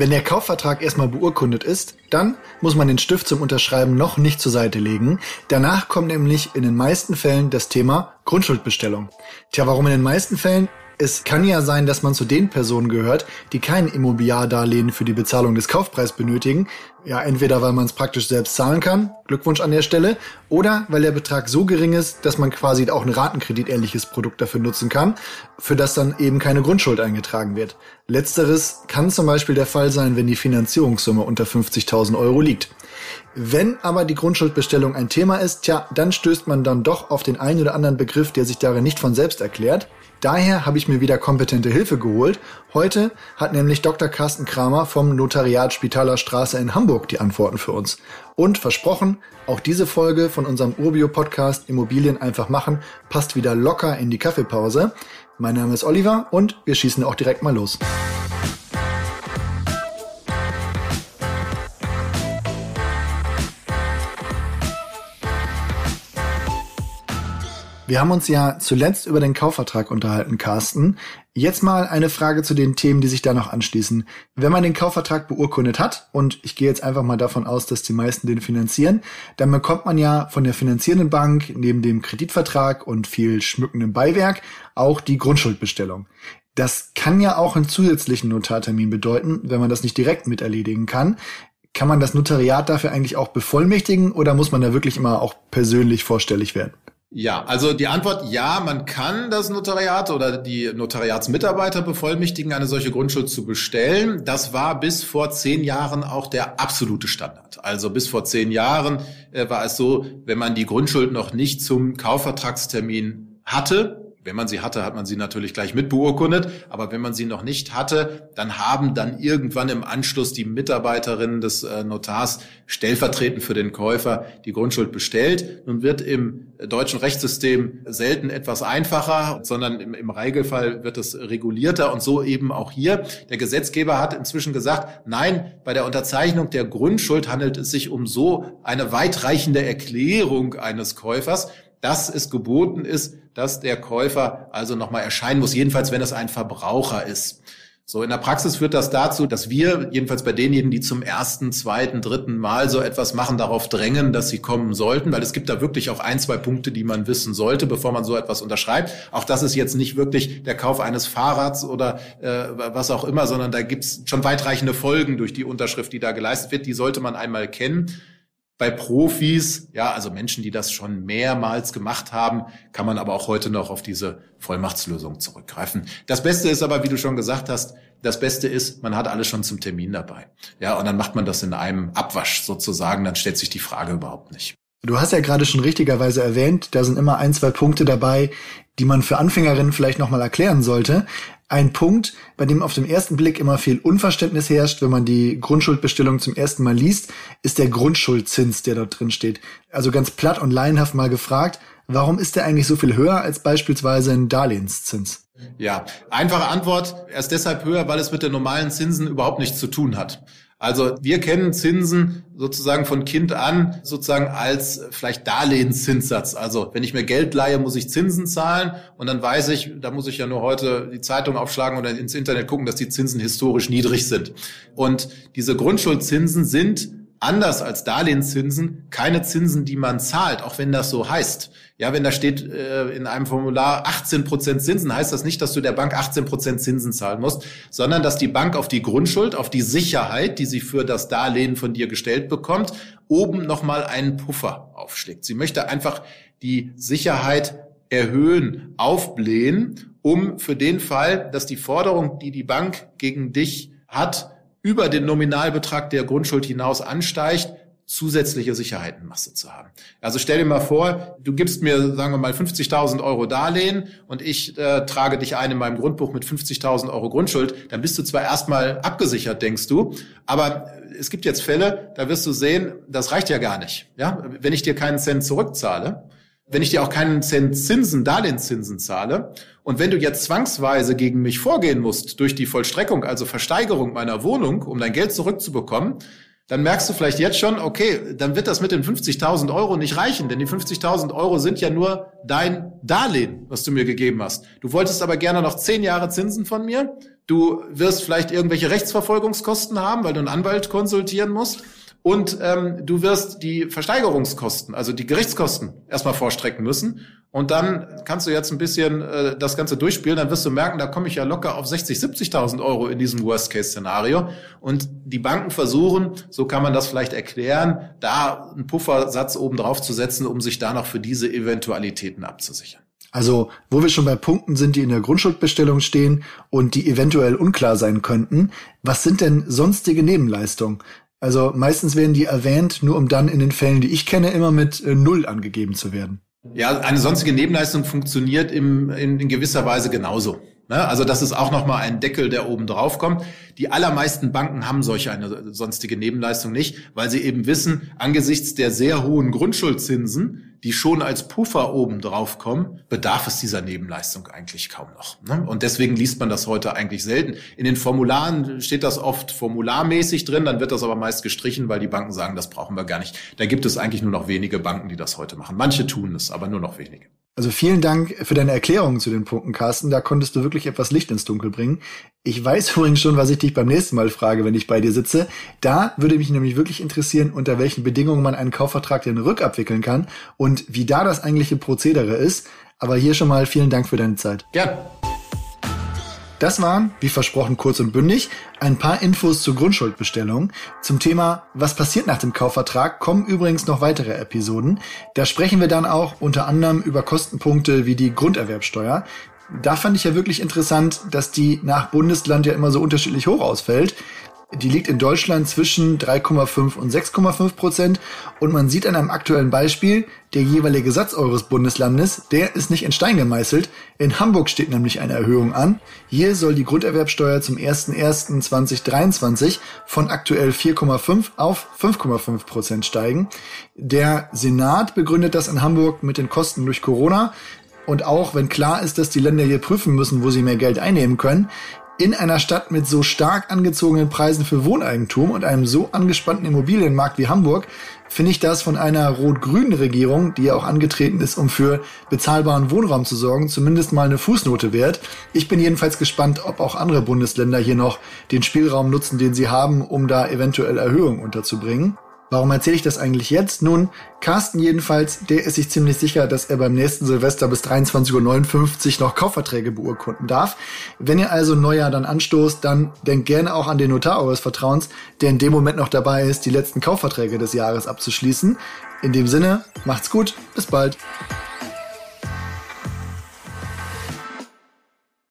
Wenn der Kaufvertrag erstmal beurkundet ist, dann muss man den Stift zum Unterschreiben noch nicht zur Seite legen. Danach kommt nämlich in den meisten Fällen das Thema Grundschuldbestellung. Tja, warum in den meisten Fällen? Es kann ja sein, dass man zu den Personen gehört, die kein Immobiliardarlehen für die Bezahlung des Kaufpreises benötigen. Ja, entweder weil man es praktisch selbst zahlen kann, Glückwunsch an der Stelle, oder weil der Betrag so gering ist, dass man quasi auch ein Ratenkreditähnliches Produkt dafür nutzen kann, für das dann eben keine Grundschuld eingetragen wird. Letzteres kann zum Beispiel der Fall sein, wenn die Finanzierungssumme unter 50.000 Euro liegt. Wenn aber die Grundschuldbestellung ein Thema ist, tja, dann stößt man dann doch auf den einen oder anderen Begriff, der sich darin nicht von selbst erklärt. Daher habe ich mir wieder kompetente Hilfe geholt. Heute hat nämlich Dr. Carsten Kramer vom Notariat Spitaler Straße in Hamburg die Antworten für uns. Und versprochen, auch diese Folge von unserem Urbyo-Podcast Immobilien einfach machen passt wieder locker in die Kaffeepause. Mein Name ist Oliver und wir schießen auch direkt mal los. Wir haben uns ja zuletzt über den Kaufvertrag unterhalten, Carsten. Jetzt mal eine Frage zu den Themen, die sich da noch anschließen. Wenn man den Kaufvertrag beurkundet hat, und ich gehe jetzt einfach mal davon aus, dass die meisten den finanzieren, dann bekommt man ja von der finanzierenden Bank neben dem Kreditvertrag und viel schmückendem Beiwerk auch die Grundschuldbestellung. Das kann ja auch einen zusätzlichen Notartermin bedeuten, wenn man das nicht direkt mit erledigen kann. Kann man das Notariat dafür eigentlich auch bevollmächtigen oder muss man da wirklich immer auch persönlich vorstellig werden? Ja, also die Antwort, ja, man kann das Notariat oder die Notariatsmitarbeiter bevollmächtigen, eine solche Grundschuld zu bestellen. Das war bis vor 10 Jahren auch der absolute Standard. Also bis vor 10 Jahren war es so, wenn man die Grundschuld noch nicht zum Kaufvertragstermin hatte, wenn man sie hatte, hat man sie natürlich gleich mitbeurkundet, aber wenn man sie noch nicht hatte, dann haben dann irgendwann im Anschluss die Mitarbeiterinnen des Notars stellvertretend für den Käufer die Grundschuld bestellt. Nun wird im deutschen Rechtssystem selten etwas einfacher, sondern im Regelfall wird es regulierter und so eben auch hier. Der Gesetzgeber hat inzwischen gesagt, nein, bei der Unterzeichnung der Grundschuld handelt es sich um so eine weitreichende Erklärung eines Käufers, dass es geboten ist, dass der Käufer also nochmal erscheinen muss, jedenfalls wenn es ein Verbraucher ist. So, in der Praxis führt das dazu, dass wir, jedenfalls bei denjenigen, die zum 1., 2., 3. Mal so etwas machen, darauf drängen, dass sie kommen sollten, weil es gibt da wirklich auch 1, 2 Punkte, die man wissen sollte, bevor man so etwas unterschreibt. Auch das ist jetzt nicht wirklich der Kauf eines Fahrrads oder was auch immer, sondern da gibt's schon weitreichende Folgen durch die Unterschrift, die da geleistet wird. Die sollte man einmal kennen. Bei Profis, ja, also Menschen, die das schon mehrmals gemacht haben, kann man aber auch heute noch auf diese Vollmachtslösung zurückgreifen. Das Beste ist aber, wie du schon gesagt hast, das Beste ist, man hat alles schon zum Termin dabei. Ja, und dann macht man das in einem Abwasch sozusagen, dann stellt sich die Frage überhaupt nicht. Du hast ja gerade schon richtigerweise erwähnt, da sind immer 1, 2 Punkte dabei, die man für Anfängerinnen vielleicht nochmal erklären sollte. Ein Punkt, bei dem auf den ersten Blick immer viel Unverständnis herrscht, wenn man die Grundschuldbestellung zum ersten Mal liest, ist der Grundschuldzins, der dort drin steht. Also ganz platt und laienhaft mal gefragt, warum ist der eigentlich so viel höher als beispielsweise ein Darlehenszins? Ja, einfache Antwort, er ist deshalb höher, weil es mit den normalen Zinsen überhaupt nichts zu tun hat. Also wir kennen Zinsen sozusagen von Kind an sozusagen als vielleicht Darlehenszinssatz. Also wenn ich mir Geld leihe, muss ich Zinsen zahlen und dann weiß ich, da muss ich ja nur heute die Zeitung aufschlagen oder ins Internet gucken, dass die Zinsen historisch niedrig sind. Und diese Grundschuldzinsen sind anders als Darlehenszinsen keine Zinsen, die man zahlt, auch wenn das so heißt. Ja, wenn da steht in einem Formular 18% Zinsen, heißt das nicht, dass du der Bank 18% Zinsen zahlen musst, sondern dass die Bank auf die Grundschuld, auf die Sicherheit, die sie für das Darlehen von dir gestellt bekommt, oben nochmal einen Puffer aufschlägt. Sie möchte einfach die Sicherheit erhöhen, aufblähen, um für den Fall, dass die Forderung, die die Bank gegen dich hat, über den Nominalbetrag der Grundschuld hinaus ansteigt, zusätzliche Sicherheitenmasse zu haben. Also stell dir mal vor, du gibst mir, sagen wir mal, 50.000 Euro Darlehen und ich trage dich ein in meinem Grundbuch mit 50.000 Euro Grundschuld, dann bist du zwar erstmal abgesichert, denkst du, aber es gibt jetzt Fälle, da wirst du sehen, das reicht ja gar nicht. Ja? Wenn ich dir keinen Cent zurückzahle, wenn ich dir auch keinen Cent Zinsen, Darlehenszinsen zahle und wenn du jetzt zwangsweise gegen mich vorgehen musst durch die Vollstreckung, also Versteigerung meiner Wohnung, um dein Geld zurückzubekommen, dann merkst du vielleicht jetzt schon, okay, dann wird das mit den 50.000 Euro nicht reichen, denn die 50.000 Euro sind ja nur dein Darlehen, was du mir gegeben hast. Du wolltest aber gerne noch 10 Jahre Zinsen von mir. Du wirst vielleicht irgendwelche Rechtsverfolgungskosten haben, weil du einen Anwalt konsultieren musst. Und du wirst die Versteigerungskosten, also die Gerichtskosten, erstmal vorstrecken müssen. Und dann kannst du jetzt ein bisschen das Ganze durchspielen. Dann wirst du merken, da komme ich ja locker auf 60.000, 70.000 Euro in diesem Worst-Case-Szenario. Und die Banken versuchen, so kann man das vielleicht erklären, da einen Puffersatz obendrauf zu setzen, um sich da noch für diese Eventualitäten abzusichern. Also, wo wir schon bei Punkten sind, die in der Grundschuldbestellung stehen und die eventuell unklar sein könnten, was sind denn sonstige Nebenleistungen? Also meistens werden die erwähnt, nur um dann in den Fällen, die ich kenne, immer mit 0 angegeben zu werden. Ja, eine sonstige Nebenleistung funktioniert in gewisser Weise genauso. Ne? Also das ist auch nochmal ein Deckel, der oben drauf kommt. Die allermeisten Banken haben solche eine sonstige Nebenleistung nicht, weil sie eben wissen, angesichts der sehr hohen Grundschuldzinsen, die schon als Puffer oben drauf kommen, bedarf es dieser Nebenleistung eigentlich kaum noch. Ne? Und deswegen liest man das heute eigentlich selten. In den Formularen steht das oft formularmäßig drin, dann wird das aber meist gestrichen, weil die Banken sagen, das brauchen wir gar nicht. Da gibt es eigentlich nur noch wenige Banken, die das heute machen. Manche tun es, aber nur noch wenige. Also vielen Dank für deine Erklärungen zu den Punkten, Carsten. Da konntest du wirklich etwas Licht ins Dunkel bringen. Ich weiß übrigens schon, was ich dich beim nächsten Mal frage, wenn ich bei dir sitze. Da würde mich nämlich wirklich interessieren, unter welchen Bedingungen man einen Kaufvertrag denn rückabwickeln kann und wie da das eigentliche Prozedere ist. Aber hier schon mal vielen Dank für deine Zeit. Gerne. Das waren, wie versprochen, kurz und bündig, ein paar Infos zur Grundschuldbestellung. Zum Thema, was passiert nach dem Kaufvertrag, kommen übrigens noch weitere Episoden. Da sprechen wir dann auch unter anderem über Kostenpunkte wie die Grunderwerbsteuer. Da fand ich ja wirklich interessant, dass die nach Bundesland ja immer so unterschiedlich hoch ausfällt. Die liegt in Deutschland zwischen 3,5 und 6,5%. Und man sieht an einem aktuellen Beispiel, der jeweilige Satz eures Bundeslandes, der ist nicht in Stein gemeißelt. In Hamburg steht nämlich eine Erhöhung an. Hier soll die Grunderwerbsteuer zum 01.01.2023 von aktuell 4,5 auf 5,5% steigen. Der Senat begründet das in Hamburg mit den Kosten durch Corona. Und auch wenn klar ist, dass die Länder hier prüfen müssen, wo sie mehr Geld einnehmen können, in einer Stadt mit so stark angezogenen Preisen für Wohneigentum und einem so angespannten Immobilienmarkt wie Hamburg, finde ich das von einer rot-grünen Regierung, die ja auch angetreten ist, um für bezahlbaren Wohnraum zu sorgen, zumindest mal eine Fußnote wert. Ich bin jedenfalls gespannt, ob auch andere Bundesländer hier noch den Spielraum nutzen, den sie haben, um da eventuell Erhöhungen unterzubringen. Warum erzähle ich das eigentlich jetzt? Nun, Carsten jedenfalls, der ist sich ziemlich sicher, dass er beim nächsten Silvester bis 23.59 Uhr noch Kaufverträge beurkunden darf. Wenn ihr also Neujahr dann anstoßt, dann denkt gerne auch an den Notar eures Vertrauens, der in dem Moment noch dabei ist, die letzten Kaufverträge des Jahres abzuschließen. In dem Sinne, macht's gut, bis bald.